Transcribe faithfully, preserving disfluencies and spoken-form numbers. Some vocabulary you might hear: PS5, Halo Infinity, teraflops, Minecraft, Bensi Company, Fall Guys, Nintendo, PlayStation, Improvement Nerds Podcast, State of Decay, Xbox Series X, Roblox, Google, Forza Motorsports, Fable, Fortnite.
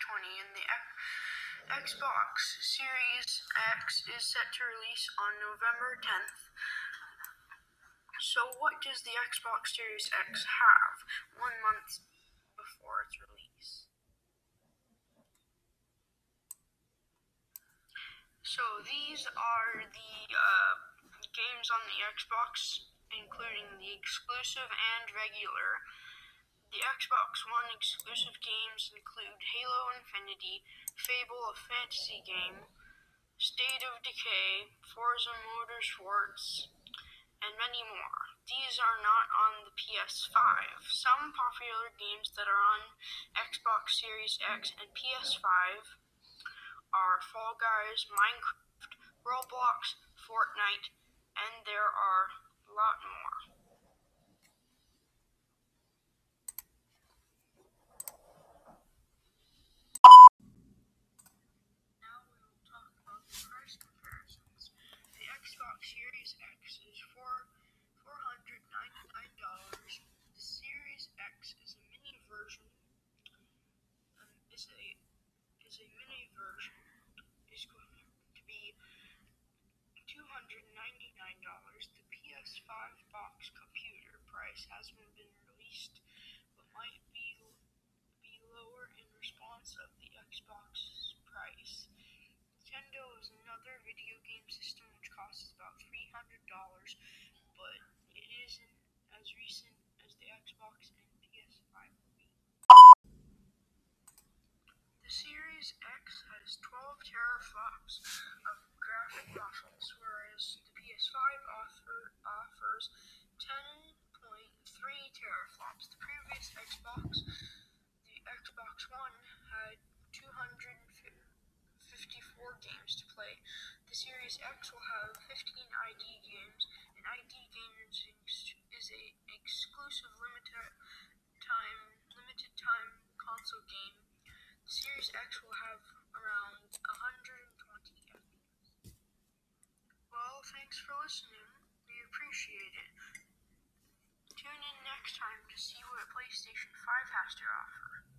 twenty twenty, and the X Xbox Series X is set to release on November tenth. So what does the Xbox Series X have one month before its release? So these are the uh, games on the Xbox, including the exclusive and regular. The Xbox One exclusive games include Halo Infinity, Fable, a fantasy game, State of Decay, Forza Motorsports, and many more. These are not on the P S five. Some popular games that are on Xbox Series X and P S five are Fall Guys, Minecraft, Roblox, Fortnite, and there are a lot more. Now we will talk about the price comparisons. The Xbox Series X is for four hundred ninety-nine dollars. The Series X is a mini version. Um, is a is a mini version is going to be two hundred ninety-nine dollars. The P S five box computer price hasn't been released, but might be be lower in response of the Xbox price. Nintendo is another video game system which costs about three hundred dollars, but it isn't as recent as the Xbox and P S five will be. The Series X has twelve teraflops of graphic muscles, whereas the P S five offer, offers ten point three teraflops. The previous Xbox, the Xbox One, had two hundred fifty-four games to play. The Series X will have fifteen I D games, and I D games is an exclusive limited time, limited time console game. The Series X will have around one hundred twenty games. Well, thanks for listening. We appreciate it. Tune in next time to see what PlayStation five has to offer.